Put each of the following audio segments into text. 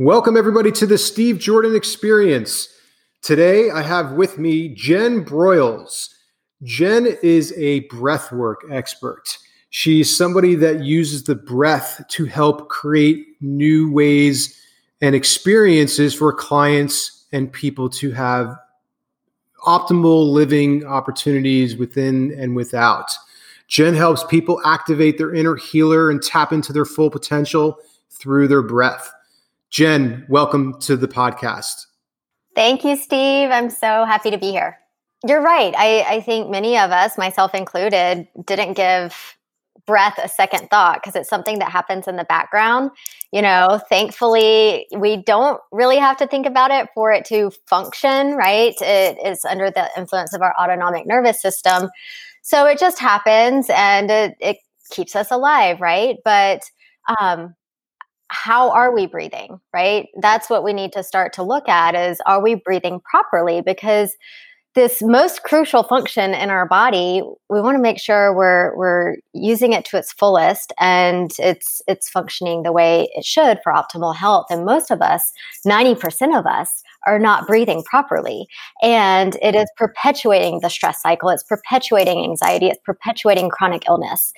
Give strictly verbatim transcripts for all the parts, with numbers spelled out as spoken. Welcome, everybody, to the Steve Jordan Experience. Today, I have with me Jen Broyles. Jen is a breathwork expert. She's somebody that uses the breath to help create new ways and experiences for clients and people to have optimal living opportunities within and without. Jen helps people activate their inner healer and tap into their full potential through their breath. Jen, welcome to the podcast. Thank you, Steve. I'm so happy to be here. You're right. I, I think many of us, myself included, didn't give breath a second thought because it's something that happens in the background. You know, thankfully, we don't really have to think about it for it to function, right? It is under the influence of our autonomic nervous system. So it just happens and it, it keeps us alive, right? But um how are we breathing, right? That's what we need to start to look at is, are we breathing properly? Because this most crucial function in our body, we want to make sure we're we're using it to its fullest and it's it's functioning the way it should for optimal health. And most of us, ninety percent of us, are not breathing properly. And it is perpetuating the stress cycle. It's perpetuating anxiety. It's perpetuating chronic illness,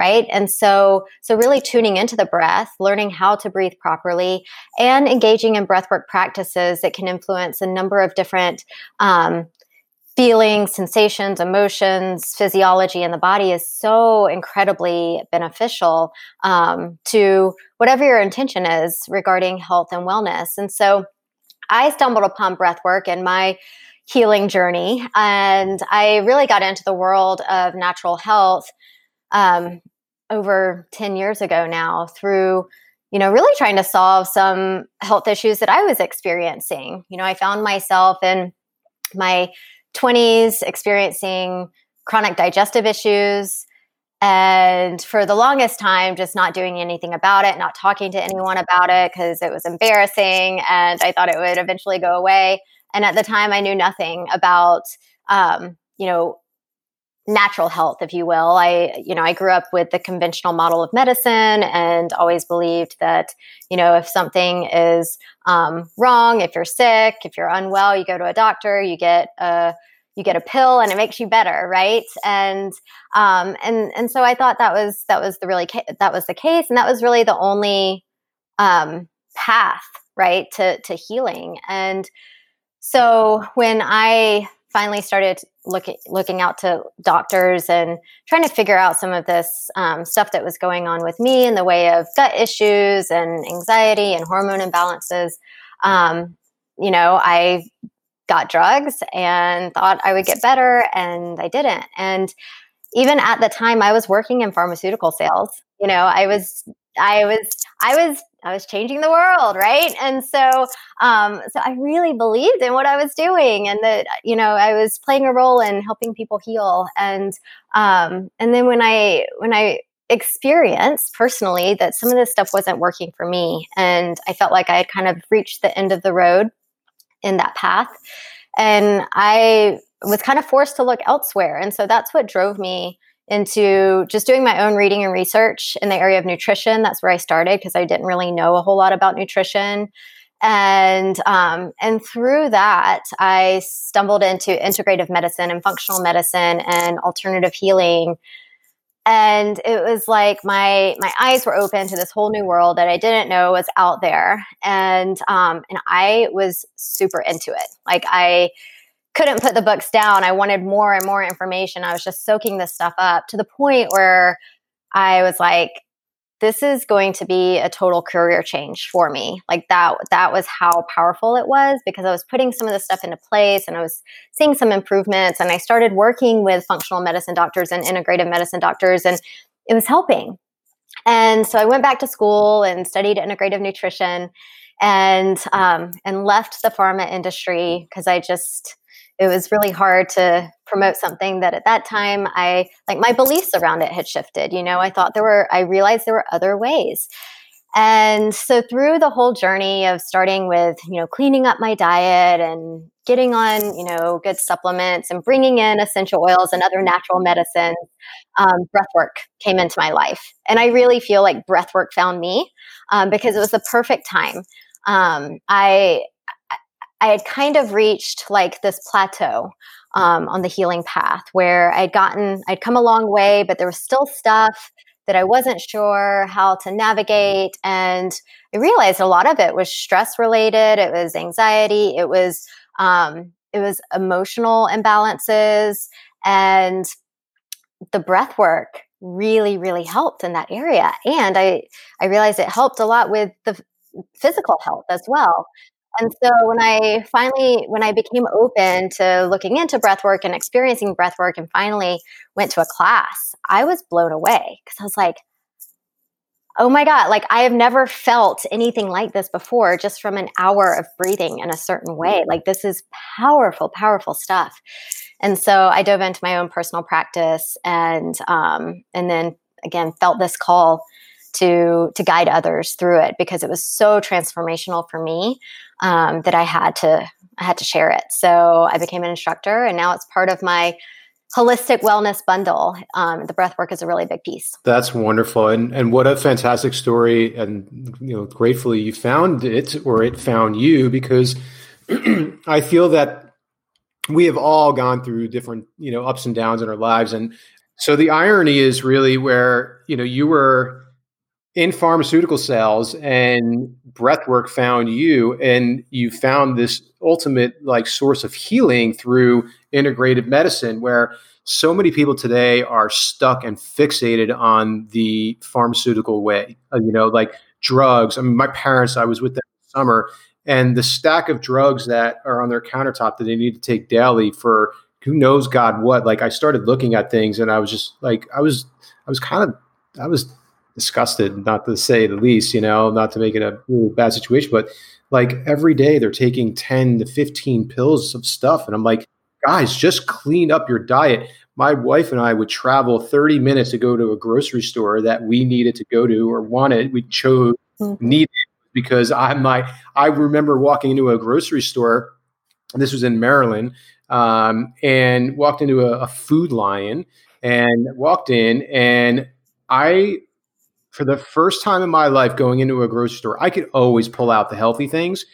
right? And so, so really tuning into the breath, learning how to breathe properly, and engaging in breathwork practices that can influence a number of different um, feelings, sensations, emotions, physiology in the body is so incredibly beneficial um, to whatever your intention is regarding health and wellness. And so I stumbled upon breathwork in my healing journey, and I really got into the world of natural health um, over ten years ago now through you know, really trying to solve some health issues that I was experiencing. You know, I found myself in my twenties experiencing chronic digestive issues, and for the longest time, just not doing anything about it, not talking to anyone about it because it was embarrassing and I thought it would eventually go away. And at the time, I knew nothing about, um, you know, natural health, if you will. I, you know, I grew up with the conventional model of medicine and always believed that, you know, if something is um, wrong, if you're sick, if you're unwell, you go to a doctor, you get a You get a pill and it makes you better, right? And um, and and so I thought that was that was the really ca- that was the case, and that was really the only um, path, right, to to healing. And so when I finally started looking looking out to doctors and trying to figure out some of this um, stuff that was going on with me in the way of gut issues and anxiety and hormone imbalances, um, you know, I. got drugs and thought I would get better, and I didn't. And even at the time, I was working in pharmaceutical sales. You know, I was, I was, I was, I was changing the world, right? And so, um, so I really believed in what I was doing, and that you know, I was playing a role in helping people heal. And um, and then when I when I experienced personally that some of this stuff wasn't working for me, and I felt like I had kind of reached the end of the road in that path. And I was kind of forced to look elsewhere. And so that's what drove me into just doing my own reading and research in the area of nutrition. That's where I started because I didn't really know a whole lot about nutrition. And um, and through that, I stumbled into integrative medicine and functional medicine and alternative healing. And it was like my my eyes were open to this whole new world that I didn't know was out there, and um, and I was super into it. Like I couldn't put the books down. I wanted more and more information. I was just soaking this stuff up to the point where I was like, "This is going to be a total career change for me." Like that that was how powerful it was, because I was putting some of this stuff into place and I was seeing some improvements, and I started working with functional medicine doctors and integrative medicine doctors, and it was helping. And so I went back to school and studied integrative nutrition, and um, and left the pharma industry because I just it was really hard to promote something that at that time I like my beliefs around it had shifted. You know, I thought there were, I realized there were other ways. And so through the whole journey of starting with, you know, cleaning up my diet and getting on, you know, good supplements and bringing in essential oils and other natural medicine, um, breathwork came into my life. And I really feel like breathwork found me um, because it was the perfect time. um, I I had kind of reached like this plateau um, on the healing path where I'd gotten, I'd come a long way, but there was still stuff that I wasn't sure how to navigate. And I realized a lot of it was stress related. It was anxiety. It was, um, it was emotional imbalances, and the breath work really, really helped in that area. And I, I realized it helped a lot with the f- physical health as well. And so when I finally, when I became open to looking into breathwork and experiencing breathwork and finally went to a class, I was blown away because I was like, oh my God, like I have never felt anything like this before, just from an hour of breathing in a certain way. Like this is powerful, powerful stuff. And so I dove into my own personal practice and, um, and then again, felt this call to, to guide others through it because it was so transformational for me, um, that I had to, I had to share it. So I became an instructor, and now it's part of my holistic wellness bundle. Um, the breath work is a really big piece. That's wonderful. And, and what a fantastic story. And, you know, gratefully you found it, or it found you, because I feel that we have all gone through different, you know, ups and downs in our lives. And so the irony is really where, you know, you were in pharmaceutical sales and breathwork found you, and you found this ultimate like source of healing through integrative medicine, where so many people today are stuck and fixated on the pharmaceutical way, you know, like drugs. I mean, my parents, I was with them this summer, and the stack of drugs that are on their countertop that they need to take daily for who knows God what, like I started looking at things and I was just like, I was, I was kind of, I was disgusted, not to say the least, you know, not to make it a ooh, bad situation, but like every day they're taking ten to fifteen pills of stuff. And I'm like, guys, just clean up your diet. My wife and I would travel thirty minutes to go to a grocery store that we needed to go to or wanted. We chose mm-hmm. needed because I might, I remember walking into a grocery store, and this was in Maryland, um, and walked into a, a Food Lion and walked in, and I, for the first time in my life going into a grocery store, I could always pull out the healthy things.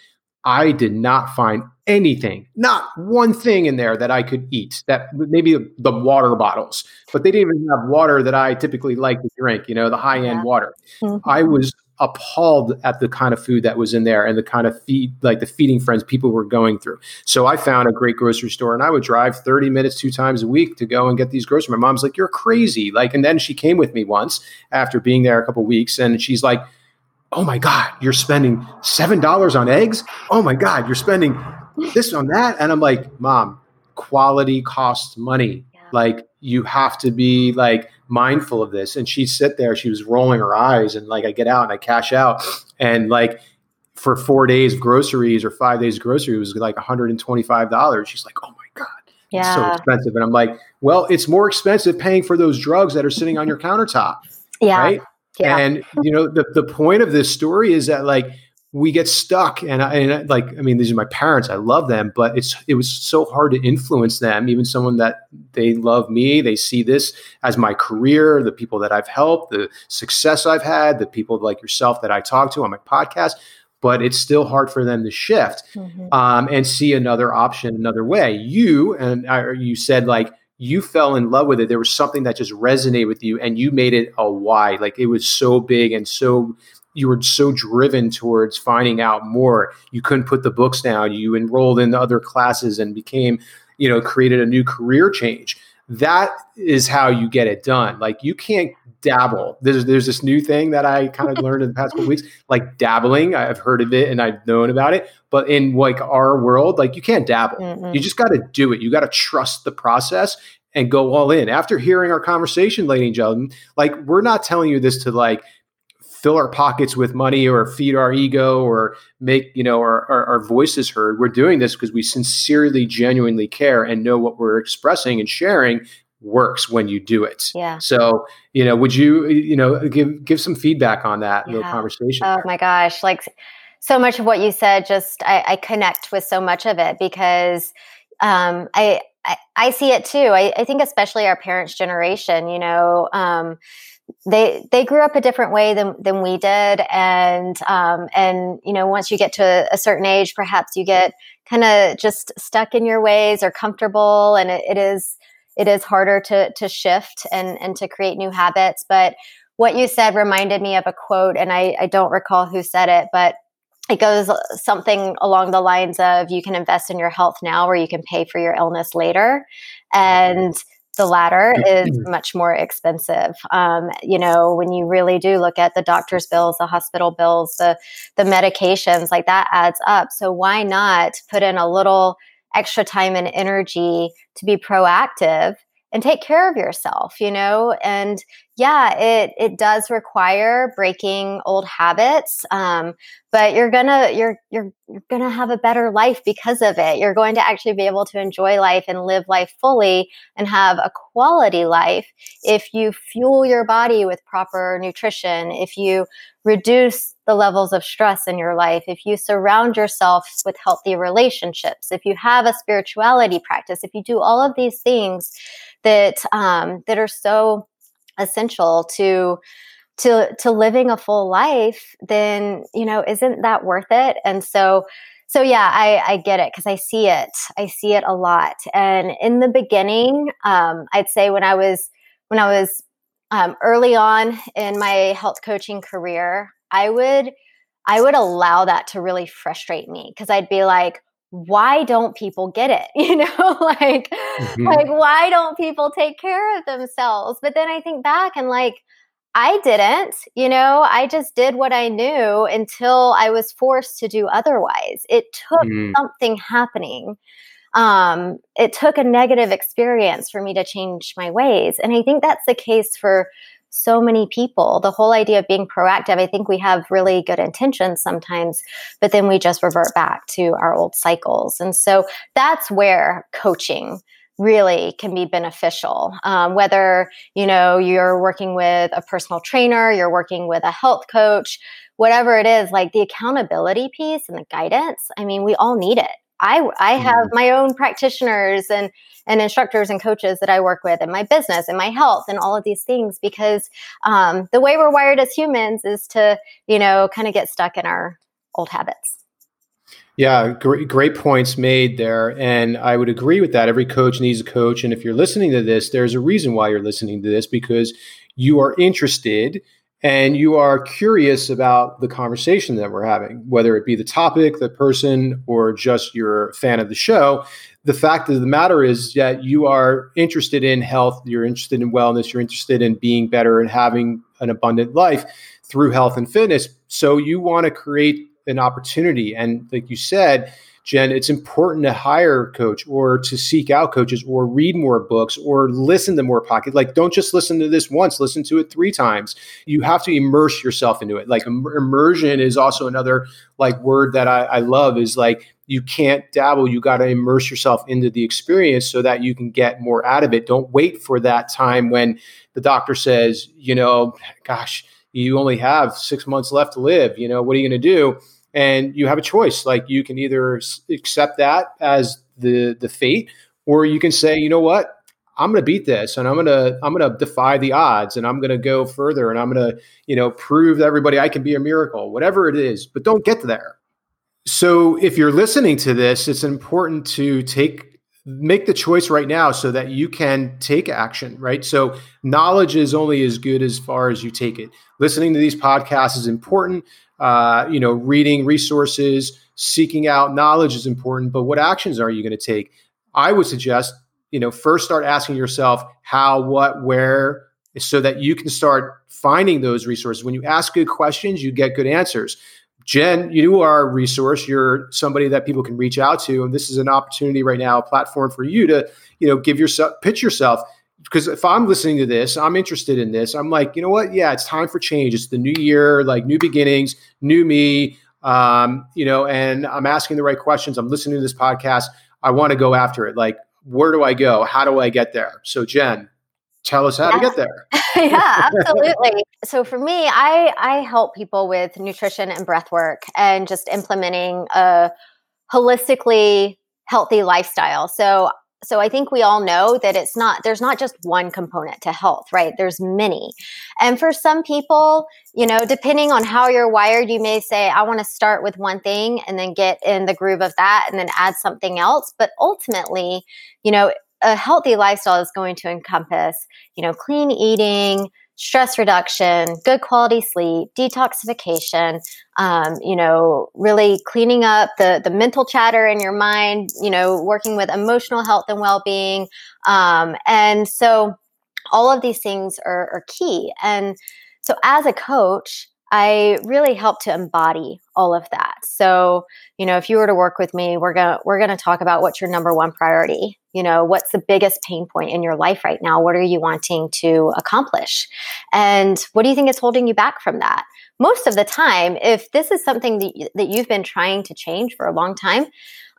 I did not find anything, not one thing in there that I could eat, that maybe the water bottles, but they didn't even have water that I typically like to drink, you know, the high end yeah. water. Mm-hmm. I was appalled at the kind of food that was in there and the kind of feed, like the feeding friends people were going through. So I found a great grocery store, and I would drive thirty minutes, two times a week to go and get these groceries. My mom's like, you're crazy. Like, and then she came with me once after being there a couple of weeks, and she's like, oh my God, you're spending seven dollars on eggs. Oh my God, you're spending this on that. And I'm like, Mom, quality costs money. Yeah. Like you have to be like mindful of this. And she'd sit there, she was rolling her eyes, and like I get out and I cash out, and like for four days of groceries or five days of groceries, it was like one hundred twenty-five dollars. She's like, oh my God, yeah. it's so expensive. And I'm like, well, it's more expensive paying for those drugs that are sitting on your countertop. Yeah. Right. Yeah. And you know, the, the point of this story is that like we get stuck, and I, and I like, I mean, these are my parents, I love them, but it's, it was so hard to influence them. Even someone that they love me, they see this as my career, the people that I've helped, the success I've had, the people like yourself that I talk to on my podcast, but it's still hard for them to shift mm-hmm. um, and see another option, another way. You, and I, you said like, you fell in love with it. There was something that just resonated with you, and you made it a why. Like it was so big, and so you were so driven towards finding out more. You couldn't put the books down. You enrolled in other classes and became, you know, created a new career change. That is how you get it done. Like you can't dabble. There's there's this new thing that I kind of learned in the past couple weeks, like dabbling. I've heard of it and I've known about it, but in like our world, like you can't dabble. Mm-hmm. You just got to do it. You got to trust the process and go all in. After hearing our conversation, ladies and gentlemen, like we're not telling you this to like fill our pockets with money or feed our ego or make, you know, our, our, our voices heard. We're doing this because we sincerely, genuinely care and know what we're expressing and sharing works when you do it. Yeah. So, you know, would you, you know, give, give some feedback on that yeah. little conversation? Oh there. My gosh. Like so much of what you said, just, I, I connect with so much of it because um, I, I, I see it too. I, I think especially our parents' generation, you know, um, they, they grew up a different way than, than we did. And, um, and, you know, once you get to a, a certain age, perhaps you get kind of just stuck in your ways or comfortable. And it, it is, it is harder to, to shift and, and to create new habits. But what you said reminded me of a quote, and I, I don't recall who said it, but it goes something along the lines of, you can invest in your health now or you can pay for your illness later. And the latter is much more expensive. Um, you know, when you really do look at the doctor's bills, the hospital bills, the, the medications, like that adds up. So why not put in a little extra time and energy to be proactive and take care of yourself, you know? And yeah, it, it does require breaking old habits. Um, but you're gonna, you're, you're, you're gonna have a better life because of it. You're going to actually be able to enjoy life and live life fully and have a quality life if you fuel your body with proper nutrition, if you reduce the levels of stress in your life, if you surround yourself with healthy relationships, if you have a spirituality practice, if you do all of these things that um, that are so essential to to to living a full life, then, you know, isn't that worth it? And so, so yeah, I, I get it because I see it. I see it a lot. And in the beginning, um, I'd say when I was when I was um, early on in my health coaching career, I would, I would allow that to really frustrate me because I'd be like, why don't people get it? You know, like, mm-hmm. like, why don't people take care of themselves? But then I think back and like, I didn't, you know, I just did what I knew until I was forced to do otherwise. It took mm-hmm. something happening. Um, it took a negative experience for me to change my ways. And I think that's the case for so many people. The whole idea of being proactive, I think we have really good intentions sometimes, but then we just revert back to our old cycles. And so that's where coaching really can be beneficial. Um, whether, you know, you're working with a personal trainer, you're working with a health coach, whatever it is, like the accountability piece and the guidance, I mean, we all need it. I, I have my own practitioners and, and instructors and coaches that I work with in my business and my health and all of these things, because um, the way we're wired as humans is to, you know, kind of get stuck in our old habits. Yeah, great, great points made there. And I would agree with that. Every coach needs a coach. And if you're listening to this, there's a reason why you're listening to this, because you are interested and you are curious about the conversation that we're having, whether it be the topic, the person, or just you're a fan of the show. The fact of the matter is that you are interested in health, you're interested in wellness, you're interested in being better and having an abundant life through health and fitness. So you want to create an opportunity. And like you said, Jen, it's important to hire a coach or to seek out coaches or read more books or listen to more podcasts. Like, don't just listen to this once, listen to it three times. You have to immerse yourself into it. Like, im- immersion is also another like word that I, I love, is like, you can't dabble. You got to immerse yourself into the experience so that you can get more out of it. Don't wait for that time when the doctor says, you know, gosh, you only have six months left to live. You know, what are you going to do? And you have a choice. Like, you can either accept that as the the fate, or you can say, you know what, I'm going to beat this, and I'm going to I'm going to defy the odds, and I'm going to go further, and I'm going to, you know, prove to everybody I can be a miracle, whatever it is. But don't get there. So if you're listening to this, it's important to take make the choice right now so that you can take action, right? So knowledge is only as good as far as you take it. Listening to these podcasts is important. Uh, you know, reading resources, seeking out knowledge is important, but what actions are you going to take? I would suggest, you know, first start asking yourself how, what, where, so that you can start finding those resources. When you ask good questions, you get good answers. Jen, you are a resource. You're somebody that people can reach out to. And this is an opportunity right now, a platform for you to, you know, give yourself, pitch yourself. Because if I'm listening to this, I'm interested in this. I'm like, you know what? Yeah, it's time for change. It's the new year, like new beginnings, new me, um, you know, and I'm asking the right questions. I'm listening to this podcast. I want to go after it. Like, where do I go? How do I get there? So Jen, tell us how yeah. to get there. Yeah, absolutely. So for me, I, I help people with nutrition and breath work and just implementing a holistically healthy lifestyle. So So I think we all know that it's not, there's not just one component to health, right? There's many. And for some people, you know, depending on how you're wired, you may say, I want to start with one thing and then get in the groove of that and then add something else. But ultimately, you know, a healthy lifestyle is going to encompass, you know, clean eating, stress reduction, good quality sleep, detoxification, um, you know, really cleaning up the the mental chatter in your mind, you know, working with emotional health and well-being. Um, and so all of these things are, are key. And so as a coach, I really help to embody all of that. So, you know, if you were to work with me, we're going to, we're going to talk about what's your number one priority. You know, what's the biggest pain point in your life right now? What are you wanting to accomplish? And what do you think is holding you back from that? Most of the time, if this is something that, you, that you've been trying to change for a long time,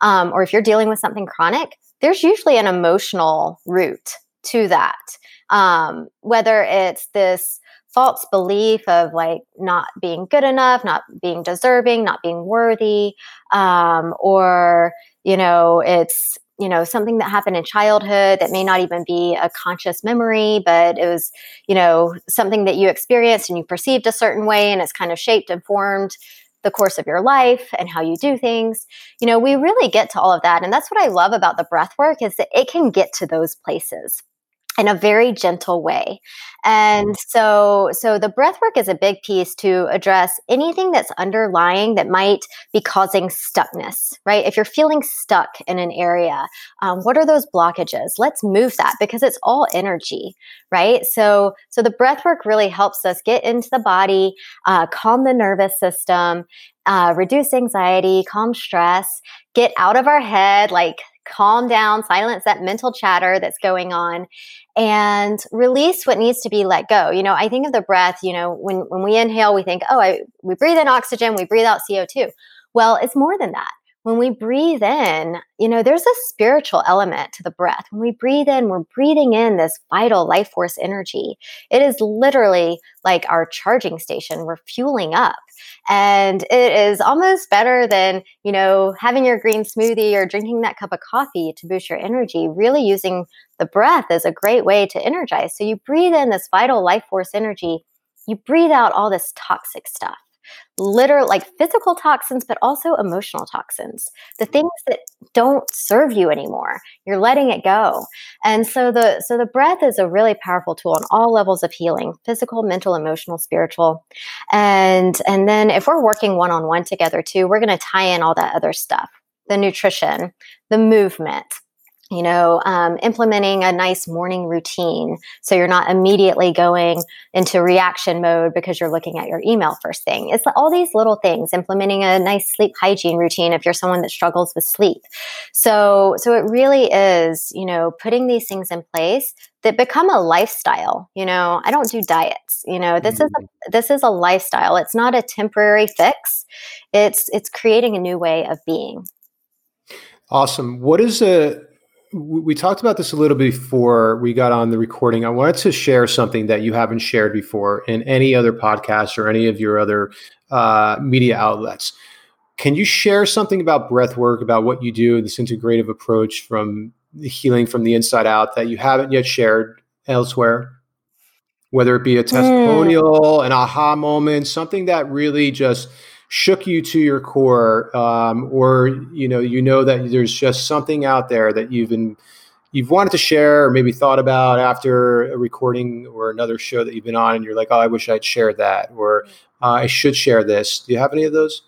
um, or if you're dealing with something chronic, there's usually an emotional root to that. Um, whether it's this false belief of like not being good enough, not being deserving, not being worthy, um, or, you know, it's, you know, something that happened in childhood that may not even be a conscious memory, but it was, you know, something that you experienced and you perceived a certain way, and it's kind of shaped and formed the course of your life and how you do things. You know, we really get to all of that. And that's what I love about the breath work, is that it can get to those places in a very gentle way. And so, so the breathwork is a big piece to address anything that's underlying that might be causing stuckness, right? If you're feeling stuck in an area, um, what are those blockages? Let's move that, because it's all energy, right? So, so the breathwork really helps us get into the body, uh, calm the nervous system, uh, reduce anxiety, calm stress, get out of our head, like calm down, silence that mental chatter that's going on, and release what needs to be let go. You know, I think of the breath, you know, when, when we inhale, we think, oh, I, we breathe in oxygen, we breathe out C O two. Well, it's more than that. When we breathe in, you know, there's a spiritual element to the breath. When we breathe in, we're breathing in this vital life force energy. It is literally like our charging station. We're fueling up. And it is almost better than, you know, having your green smoothie or drinking that cup of coffee to boost your energy. Really using the breath is a great way to energize. So you breathe in this vital life force energy. You breathe out all this toxic stuff. Literal, like physical toxins, but also emotional toxins, the things that don't serve you anymore. You're letting it go. And so the so the breath is a really powerful tool on all levels of healing: physical, mental, emotional, spiritual. And and then if we're working one-on-one together too, we're going to tie in all that other stuff: the nutrition, the movement, you know, um, implementing a nice morning routine, so you're not immediately going into reaction mode because you're looking at your email first thing. It's all these little things, implementing a nice sleep hygiene routine if you're someone that struggles with sleep. So, so it really is, you know, putting these things in place that become a lifestyle. You know, I don't do diets. You know, this mm-hmm. is a, this is a lifestyle. It's not a temporary fix. It's, it's creating a new way of being. Awesome. What is a, we talked about this a little before we got on the recording. I wanted to share something that you haven't shared before in any other podcast or any of your other uh, media outlets. Can you share something about breath work, about what you do, this integrative approach from healing from the inside out that you haven't yet shared elsewhere? Whether it be a testimonial, mm. an aha moment, something that really just shook you to your core, um, or, you know, you know that there's just something out there that you've been, you've wanted to share, or maybe thought about after a recording or another show that you've been on, and you're like, oh, I wish I'd shared that, or uh, I should share this. Do you have any of those?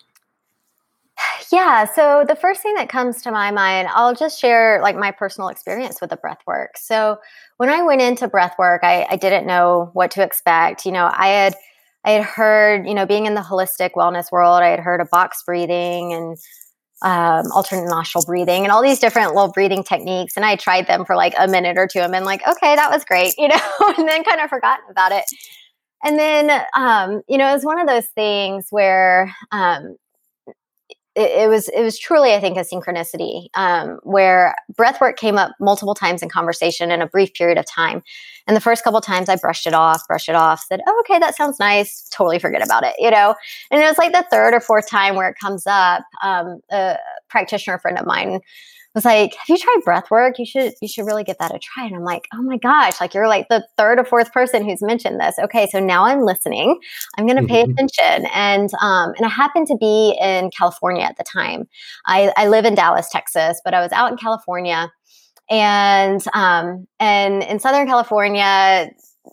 Yeah. So the first thing that comes to my mind, I'll just share like my personal experience with the breath work. So when I went into breath work, I, I didn't know what to expect. You know, I had I had heard, you know, being in the holistic wellness world, I had heard of box breathing and um, alternate nostril breathing and all these different little breathing techniques. And I tried them for like a minute or two and been like, okay, that was great, you know, and then kind of forgotten about it. And then, um, you know, it was one of those things where um, it, it was, it was truly, I think, a synchronicity um, where breathwork came up multiple times in conversation in a brief period of time. And the first couple of times I brushed it off, brushed it off, said, oh, okay, that sounds nice. Totally forget about it, you know? And it was like the third or fourth time where it comes up, um, a practitioner friend of mine was like, have you tried breath work? You should, you should really give that a try. And I'm like, oh my gosh, like you're like the third or fourth person who's mentioned this. Okay. So now I'm listening, I'm going to pay mm-hmm. attention. And, um, and I happened to be in California at the time. I, I live in Dallas, Texas, but I was out in California and, um, and in Southern California,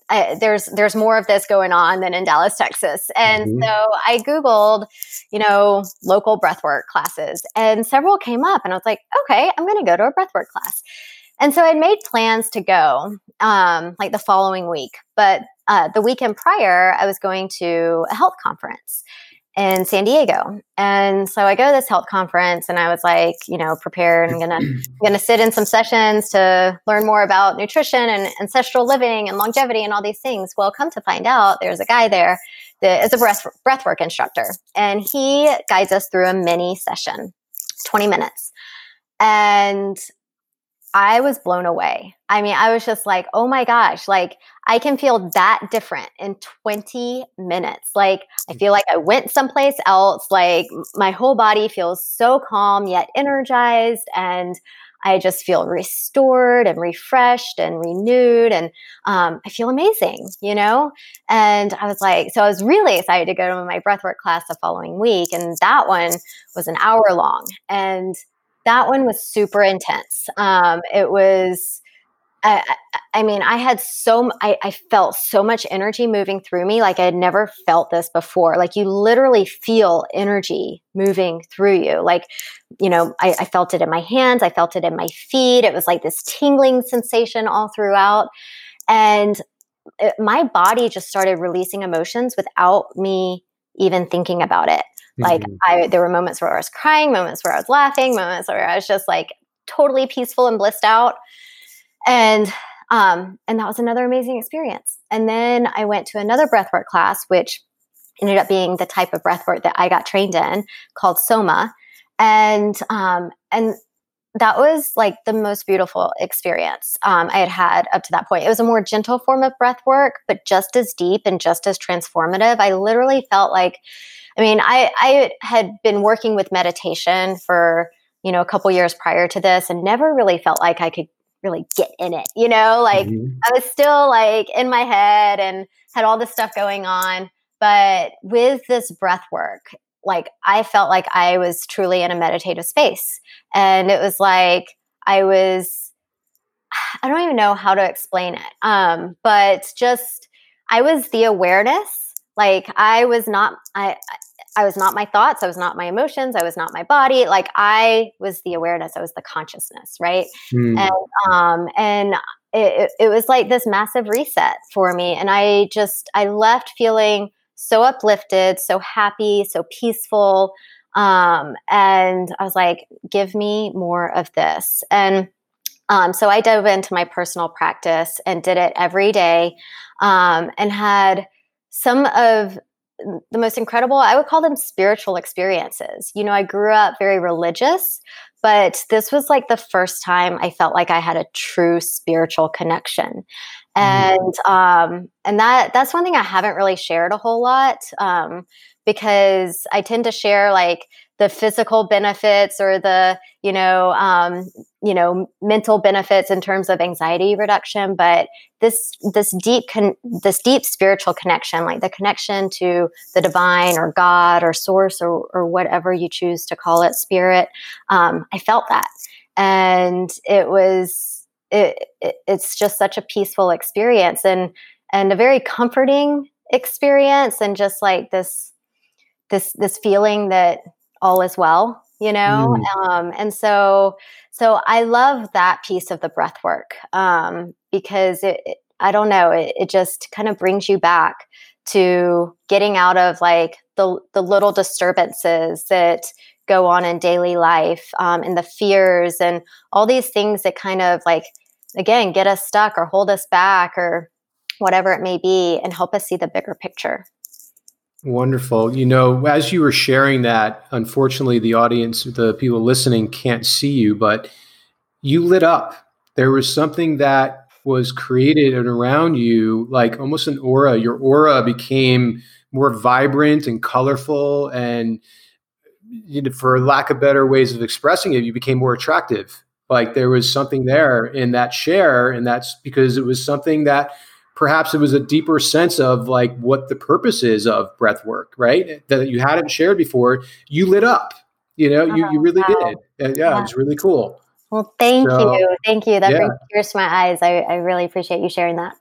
I, there's, there's more of this going on than in Dallas, Texas. And mm-hmm. so I Googled, you know, local breathwork classes and several came up and I was like, okay, I'm going to go to a breathwork class. And so I'd made plans to go, um, like the following week, but, uh, the weekend prior I was going to a health conference in San Diego. And so I go to this health conference and I was like, you know, prepared. I'm going to, I'm going to sit in some sessions to learn more about nutrition and ancestral living and longevity and all these things. Well, come to find out, there's a guy there that is a breath, breathwork instructor and he guides us through a mini session, twenty minutes. And I was blown away. I mean, I was just like, oh my gosh, like I can feel that different in twenty minutes. Like I feel like I went someplace else. Like my whole body feels so calm yet energized. And I just feel restored and refreshed and renewed. And um, I feel amazing, you know? And I was like, so I was really excited to go to my breathwork class the following week. And that one was an hour long. And that one was super intense. Um, it was, I, I mean, I had so, I, I felt so much energy moving through me. Like I had never felt this before. Like you literally feel energy moving through you. Like, you know, I, I felt it in my hands. I felt it in my feet. It was like this tingling sensation all throughout. And it, my body just started releasing emotions without me even thinking about it. Like I, there were moments where I was crying, moments where I was laughing, moments where I was just like totally peaceful and blissed out. And, um, and that was another amazing experience. And then I went to another breathwork class, which ended up being the type of breathwork that I got trained in called Soma. And, um, and that was like the most beautiful experience um, I had had up to that point. It was a more gentle form of breath work, but just as deep and just as transformative. I literally felt like, I mean, I, I had been working with meditation for, you know, a couple years prior to this and never really felt like I could really get in it, you know, like mm-hmm. I was still like in my head and had all this stuff going on. But with this breath work, like I felt like I was truly in a meditative space. And it was like, I was, I don't even know how to explain it. Um, but just, I was the awareness. Like I was not, I, I was not my thoughts. I was not my emotions. I was not my body. Like I was the awareness. I was the consciousness. Right. Mm. And, um, and it, it was like this massive reset for me. And I just, I left feeling so uplifted, so happy, so peaceful. Um, and I was like, give me more of this. And um, so I dove into my personal practice and did it every day um, and had some of the most incredible, I would call them spiritual experiences. You know, I grew up very religious, but this was like the first time I felt like I had a true spiritual connection. And, um, and that, that's one thing I haven't really shared a whole lot, um, because I tend to share like the physical benefits or the, you know, um, you know, mental benefits in terms of anxiety reduction, but this, this deep, con- this deep spiritual connection, like the connection to the divine or God or source or, or whatever you choose to call it, spirit. Um, I felt that. And it was, It, it, it's just such a peaceful experience and, and a very comforting experience. And just like this, this, this feeling that all is well, you know? Mm. Um, and so, so I love that piece of the breath work, um, because it, it I don't know, it, it just kind of brings you back to getting out of like the, the little disturbances that go on in daily life, um, and the fears and all these things that kind of like, again, get us stuck or hold us back or whatever it may be and help us see the bigger picture. Wonderful. You know, as you were sharing that, unfortunately, the audience, the people listening can't see you, but you lit up. There was something that was created and around you, like almost an aura. Your aura became more vibrant and colorful and, you know, for lack of better ways of expressing it, you became more attractive. Like there was something there in that share, and that's because it was something that perhaps it was a deeper sense of like what the purpose is of breath work, right? That you hadn't shared before. You lit up, you know, oh, you, you really wow. did. Yeah, yeah, it was really cool. Well, thank so, you. Thank you. That yeah. brings tears to my eyes. I, I really appreciate you sharing that.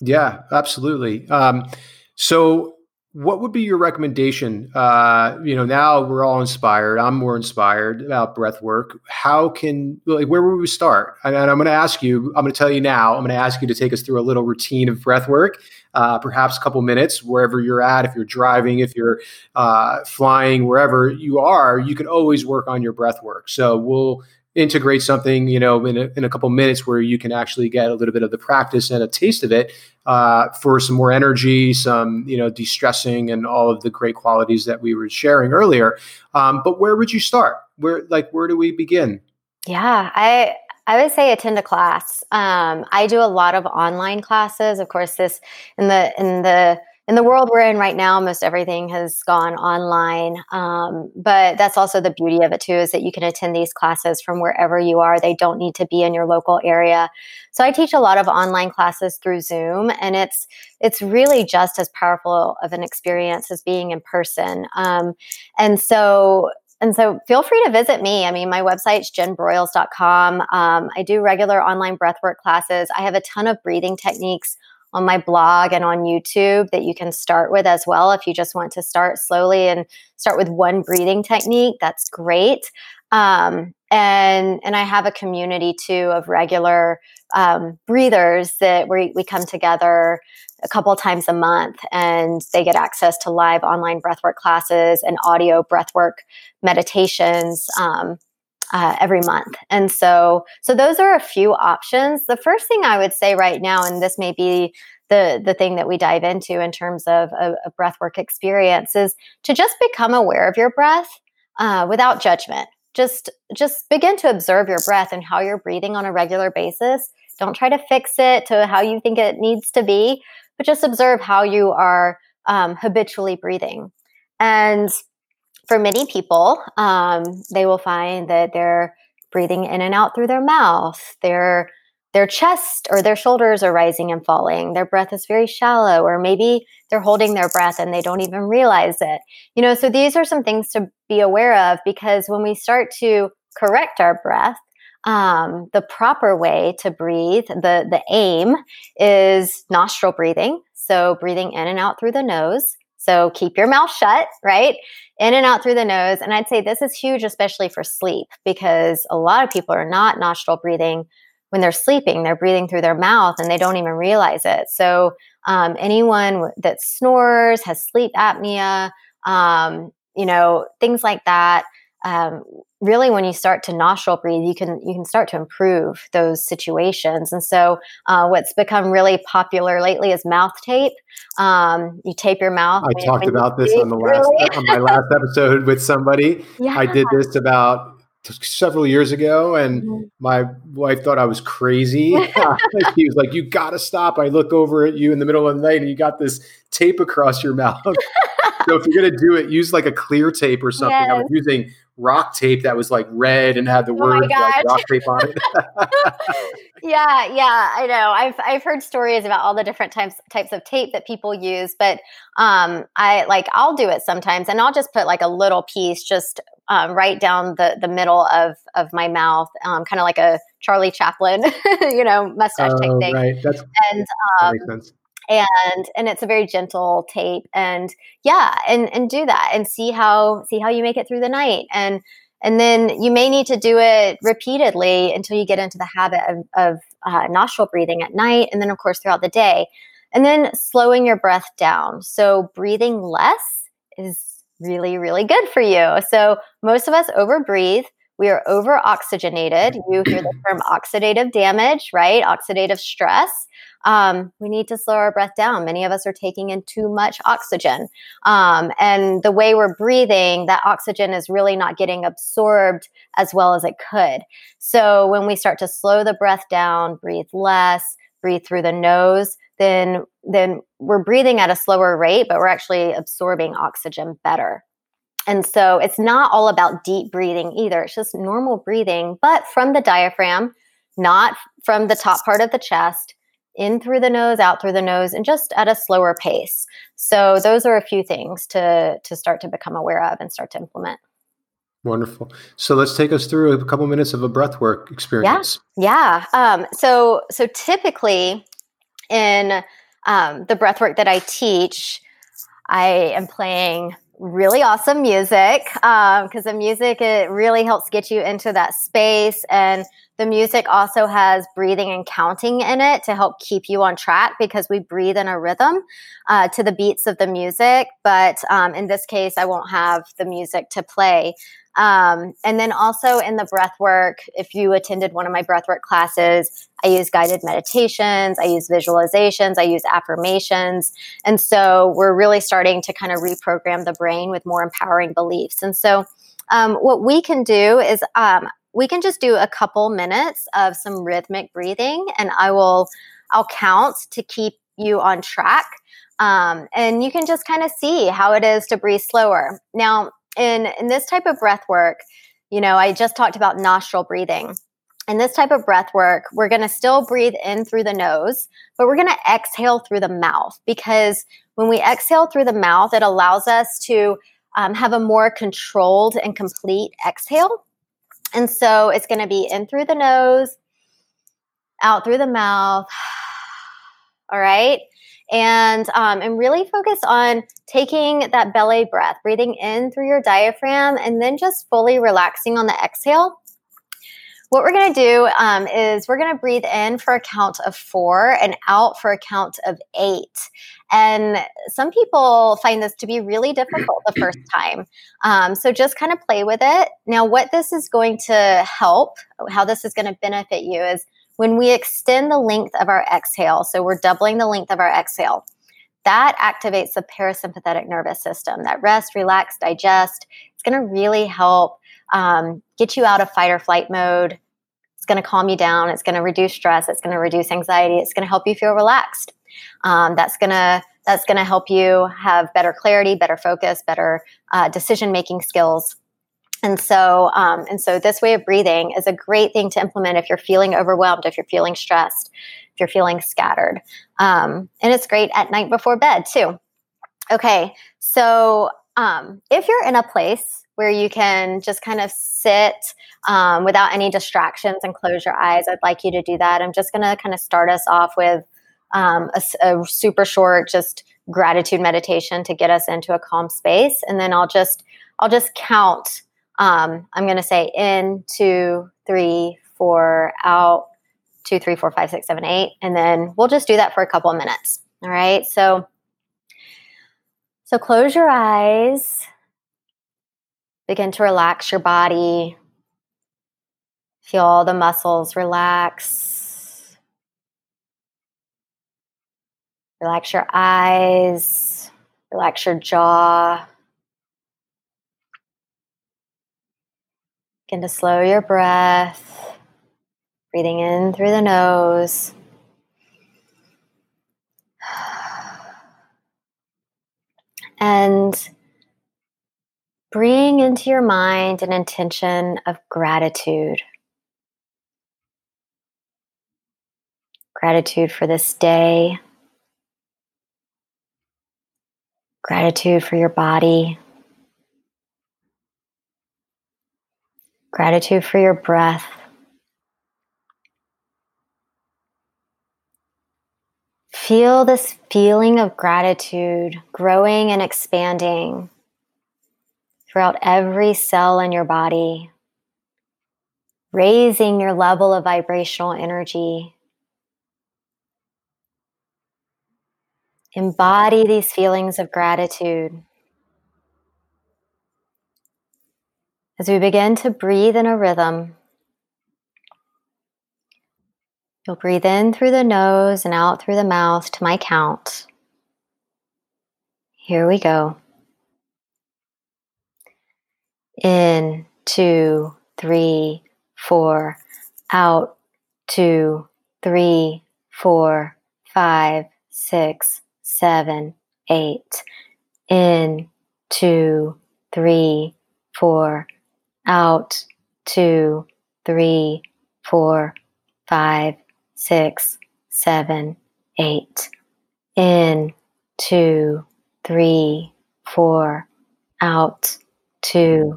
Yeah, absolutely. Um, so what would be your recommendation? Uh, you know, now we're all inspired. I'm more inspired about breath work. How can, like, where would we start? And, and I'm going to ask you, I'm going to tell you now, I'm going to ask you to take us through a little routine of breath work, uh, perhaps a couple minutes, wherever you're at. If you're driving, if you're uh, flying, wherever you are, you can always work on your breath work. So we'll integrate something, you know, in a, in a couple minutes where you can actually get a little bit of the practice and a taste of it uh, for some more energy, some, you know, de-stressing and all of the great qualities that we were sharing earlier. Um, but where would you start? Where, like, where do we begin? Yeah, I, I would say attend a class. Um, I do a lot of online classes. Of course, this in the, in the, in the world we're in right now, most everything has gone online. Um, but that's also the beauty of it too, is that you can attend these classes from wherever you are. They don't need to be in your local area. So I teach a lot of online classes through Zoom, and it's it's really just as powerful of an experience as being in person. Um, and so And so feel free to visit me. I mean, my website's jen broyles dot com. Um, I do regular online breathwork classes. I have a ton of breathing techniques on my blog and on YouTube that you can start with as well. If you just want to start slowly and start with one breathing technique, that's great. Um, and and I have a community too of regular um, breathers that we, we come together a couple times a month, and they get access to live online breathwork classes and audio breathwork meditations um, uh, every month. And so, so those are a few options. The first thing I would say right now, and this may be the the thing that we dive into in terms of a, a breathwork experience, is to just become aware of your breath uh, without judgment. Just, just begin to observe your breath and how you're breathing on a regular basis. Don't try to fix it to how you think it needs to be, but just observe how you are um, habitually breathing. And for many people, um, they will find that they're breathing in and out through their mouth. Their their chest or their shoulders are rising and falling. Their breath is very shallow, or maybe they're holding their breath and they don't even realize it. You know, so these are some things to be aware of, because when we start to correct our breath, um, the proper way to breathe, the, the aim is nostril breathing. So breathing in and out through the nose. So keep your mouth shut, right? In and out through the nose. And I'd say this is huge, especially for sleep, because a lot of people are not nostril breathing when they're sleeping. They're breathing through their mouth and they don't even realize it. So um, anyone that snores, has sleep apnea, um, you know, things like that. Um, really, when you start to nostril breathe, you can you can start to improve those situations. And so, uh, what's become really popular lately is mouth tape. Um, you tape your mouth. I when, talked when about this on the last really? on my last episode with somebody. Yeah. I did this about several years ago, and mm-hmm. my wife thought I was crazy. She was like, "You got to stop!" I look over at you in the middle of the night, and you got this tape across your mouth. So if you're going to do it, use like a clear tape or something. Yes. I was using rock tape that was like red and had the word oh like rock tape on it. yeah, yeah, I know. I've I've heard stories about all the different types types of tape that people use, but um, I like I'll do it sometimes, and I'll just put like a little piece just um, right down the the middle of of my mouth, um, kind of like a Charlie Chaplin, you know, mustache oh, type thing. Right. That's, and um, that makes sense. And, and it's a very gentle tape, and yeah, and, and do that and see how, see how you make it through the night. And, and then you may need to do it repeatedly until you get into the habit of, of uh, nostril breathing at night. And then of course throughout the day, and then slowing your breath down. So breathing less is really, really good for you. So most of us overbreathe. We are over oxygenated. You hear the term oxidative damage, right? Oxidative stress. Um, we need to slow our breath down. Many of us are taking in too much oxygen. Um, and the way we're breathing, that oxygen is really not getting absorbed as well as it could. So when we start to slow the breath down, breathe less, breathe through the nose, then, then we're breathing at a slower rate, but we're actually absorbing oxygen better. And so it's not all about deep breathing either. It's just normal breathing, but from the diaphragm, not from the top part of the chest, in through the nose, out through the nose, and just at a slower pace. So those are a few things to, to start to become aware of and start to implement. Wonderful. So let's take us through a couple minutes of a breathwork experience. Yeah. Yeah. Um, so, so typically in um, the breathwork that I teach, I am playing really awesome music because um, the music, it really helps get you into that space. And the music also has breathing and counting in it to help keep you on track, because we breathe in a rhythm uh, to the beats of the music. But um, in this case, I won't have the music to play. Um, and then also in the breath work, if you attended one of my breath work classes, I use guided meditations, I use visualizations, I use affirmations. And so we're really starting to kind of reprogram the brain with more empowering beliefs. And so um, what we can do is um, we can just do a couple minutes of some rhythmic breathing, and I will, I'll count to keep you on track. Um, and you can just kind of see how it is to breathe slower. Now, In, in this type of breath work, you know, I just talked about nostril breathing. In this type of breath work, we're going to still breathe in through the nose, but we're going to exhale through the mouth, because when we exhale through the mouth, it allows us to um, have a more controlled and complete exhale. And so it's going to be in through the nose, out through the mouth. All right. And um, and really focus on taking that belly breath, breathing in through your diaphragm, and then just fully relaxing on the exhale. What we're going to do um, is we're going to breathe in for a count of four and out for a count of eight. And some people find this to be really difficult the first time. Um, so just kind of play with it. Now, what this is going to help, how this is going to benefit you is, when we extend the length of our exhale, so we're doubling the length of our exhale, that activates the parasympathetic nervous system, that rest, relax, digest. It's going to really help um, get you out of fight or flight mode. It's going to calm you down. It's going to reduce stress. It's going to reduce anxiety. It's going to help you feel relaxed. Um, that's going to that's going to help you have better clarity, better focus, better uh, decision-making skills. And so um, and so this way of breathing is a great thing to implement if you're feeling overwhelmed, if you're feeling stressed, if you're feeling scattered. Um, and it's great at night before bed too. Okay, so um, if you're in a place where you can just kind of sit um, without any distractions and close your eyes, I'd like you to do that. I'm just going to kind of start us off with um, a, a super short just gratitude meditation to get us into a calm space. And then I'll just I'll just count. Um, I'm going to say in, two, three, four, out, two, three, four, five, six, seven, eight. And then we'll just do that for a couple of minutes. All right. So, so close your eyes, begin to relax your body, feel all the muscles relax, relax your eyes, relax your jaw. Begin to slow your breath, breathing in through the nose, and bring into your mind an intention of gratitude. Gratitude for this day, gratitude for your body, gratitude for your breath. Feel this feeling of gratitude growing and expanding throughout every cell in your body, raising your level of vibrational energy. Embody these feelings of gratitude. As we begin to breathe in a rhythm, you'll breathe in through the nose and out through the mouth to my count. Here we go. In, two, three, four. Out, two, three, four, five, six, seven, eight. In, two, three, four, out, two, three, four, five, six, seven, eight, in, two, three, four, out, two,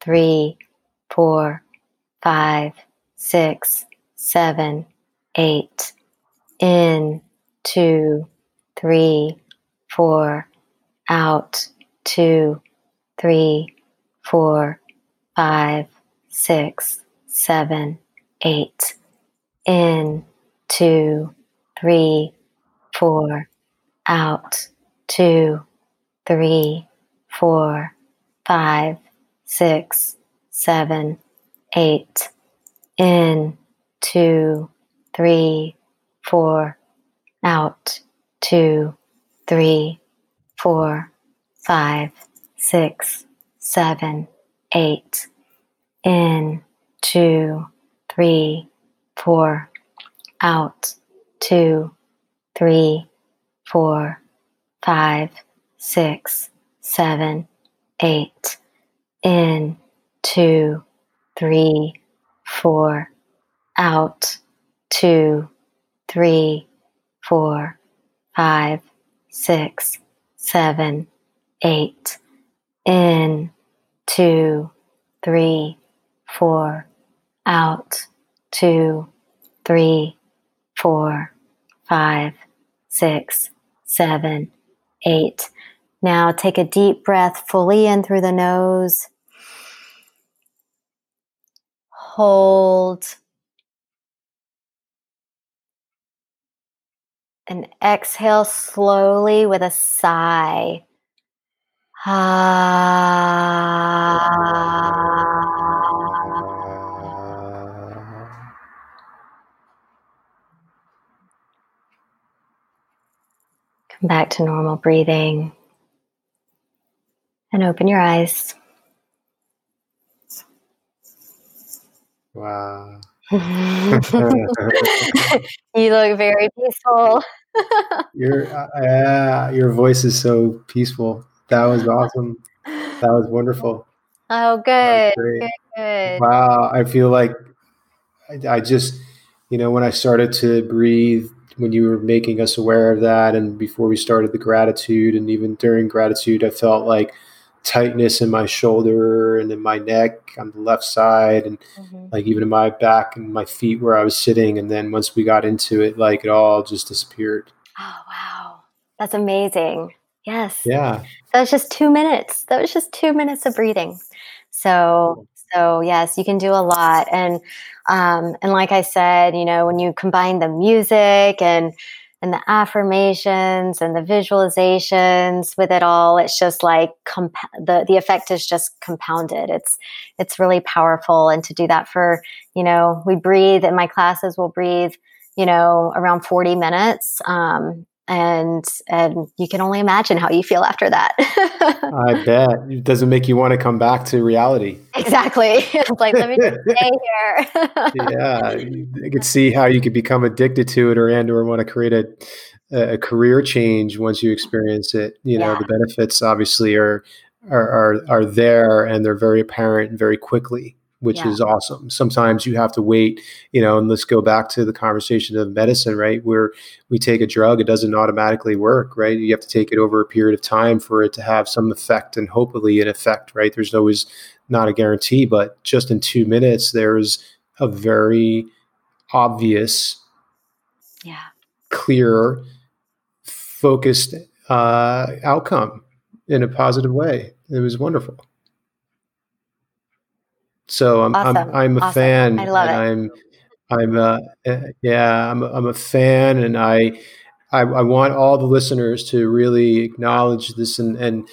three, four, five, six, seven, eight, in, two, three, four, out, two, three, four, five, six, seven, eight, in, two, three, four, out, two, three, four, five, six, seven, eight, in, two, three, four, out, two, three, four, five, six, seven, eight, in, two, three, four, out, two, three, four, five, six, seven, eight, in, two, three, four, out, two, three, four, five, six, seven, eight, in, two, three, four, out, two, three, four, five, six, seven, eight. Now take a deep breath fully in through the nose. Hold. And exhale slowly with a sigh. Ah. Come back to normal breathing. And open your eyes. Wow. You look very peaceful. Your uh, your voice is so peaceful. That was awesome. That was wonderful. Oh, good. Good, good. Wow. I feel like I, I just, you know, when I started to breathe, when you were making us aware of that, and before we started the gratitude, and even during gratitude, I felt like tightness in my shoulder and in my neck on the left side, and mm-hmm. like even in my back and my feet where I was sitting. And then once we got into it, like it all just disappeared. Oh, wow. That's amazing. Yes. Yeah. That was just two minutes. That was just two minutes of breathing. So, so yes, you can do a lot. And, um, and like I said, you know, when you combine the music and, and the affirmations and the visualizations with it all, it's just like comp- the, the effect is just compounded. It's, it's really powerful. And to do that for, you know, we breathe in my classes, we'll breathe, you know, around forty minutes. Um, and, and you can only imagine how you feel after that. I bet it doesn't make you want to come back to reality. Exactly. It's like, let me just stay here. Yeah. You could see how you could become addicted to it, or, and, or want to create a, a career change once you experience it. You know, yeah. The benefits obviously are, are, are, are there, and they're very apparent and very quickly, which yeah. is awesome. Sometimes you have to wait, you know, and let's go back to the conversation of medicine, right? Where we take a drug, it doesn't automatically work, right? You have to take it over a period of time for it to have some effect, and hopefully an effect, right? There's always not a guarantee, but just in two minutes, there's a very obvious, yeah, clear, focused uh, outcome in a positive way. It was wonderful. So I'm awesome. I'm I'm a awesome. fan. I love and it. I'm I'm uh yeah I'm I'm a fan, and I, I I want all the listeners to really acknowledge this, and and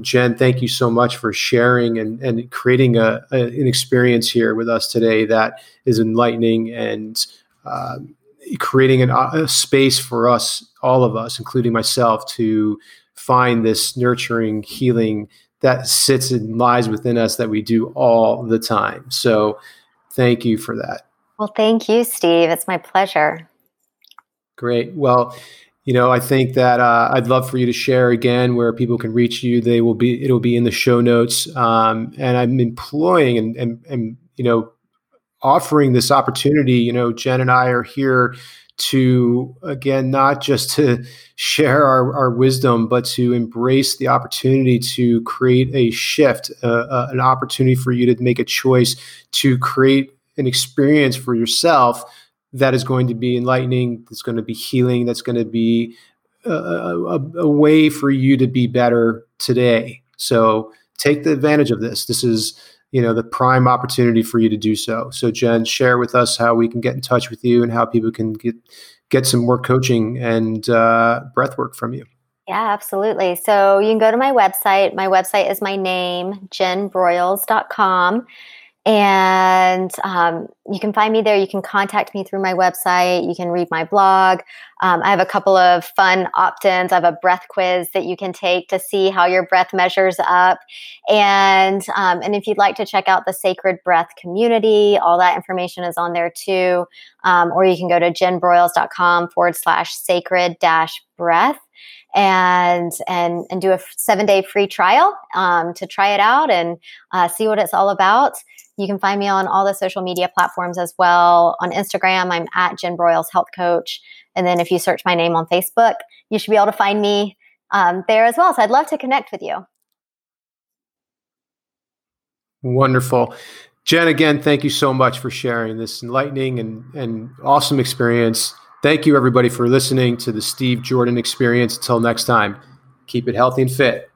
Jen, thank you so much for sharing and and creating a, a an experience here with us today that is enlightening, and uh, creating an, a space for us, all of us, including myself, to find this nurturing, healing that sits and lies within us that we do all the time. So thank you for that. Well, thank you, Steve. It's my pleasure. Great. Well, You know, I think that uh, I'd love for you to share again where people can reach you. They will be, it'll be in the show notes. Um, and I'm employing and, and, and, you know, offering this opportunity. You know, Jen and I are here to, again, not just to share our, our wisdom, but to embrace the opportunity to create a shift, uh, uh, an opportunity for you to make a choice to create an experience for yourself that is going to be enlightening, that's going to be healing, that's going to be a, a, a way for you to be better today. So take the advantage of this. This is, you know, the prime opportunity for you to do so. So Jen, share with us how we can get in touch with you and how people can get, get some more coaching and uh, breath work from you. Yeah, absolutely. So you can go to my website. My website is my name, jen broyles dot com. And um, you can find me there. You can contact me through my website. You can read my blog. Um, I have a couple of fun opt-ins. I have a breath quiz that you can take to see how your breath measures up. And um, and if you'd like to check out the Sacred Breath Community, all that information is on there too. Um, or you can go to jenbroyles.com forward slash sacred dash breath. And and and do a seven day free trial um, to try it out and uh, see what it's all about. You can find me on all the social media platforms as well. On Instagram, I'm at Jen Broyles Health Coach. And then if you search my name on Facebook, you should be able to find me um, there as well. So I'd love to connect with you. Wonderful. Jen, again, thank you so much for sharing this enlightening and, and awesome experience. Thank you, everybody, for listening to the Steve Jordan Experience. Until next time, keep it healthy and fit.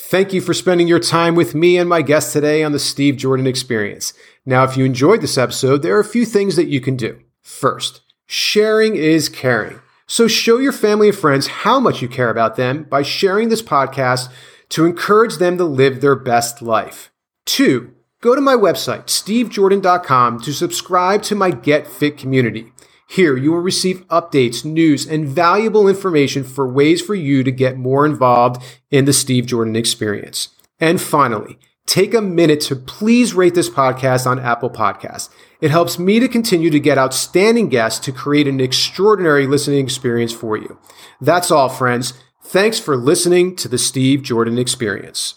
Thank you for spending your time with me and my guest today on the Steve Jordan Experience. Now, if you enjoyed this episode, there are a few things that you can do. First, sharing is caring. So show your family and friends how much you care about them by sharing this podcast to encourage them to live their best life. Two, go to my website, steve jordan dot com, to subscribe to my Get Fit community. Here, you will receive updates, news, and valuable information for ways for you to get more involved in the Steve Jordan Experience. And finally, take a minute to please rate this podcast on Apple Podcasts. It helps me to continue to get outstanding guests to create an extraordinary listening experience for you. That's all, friends. Thanks for listening to the Steve Jordan Experience.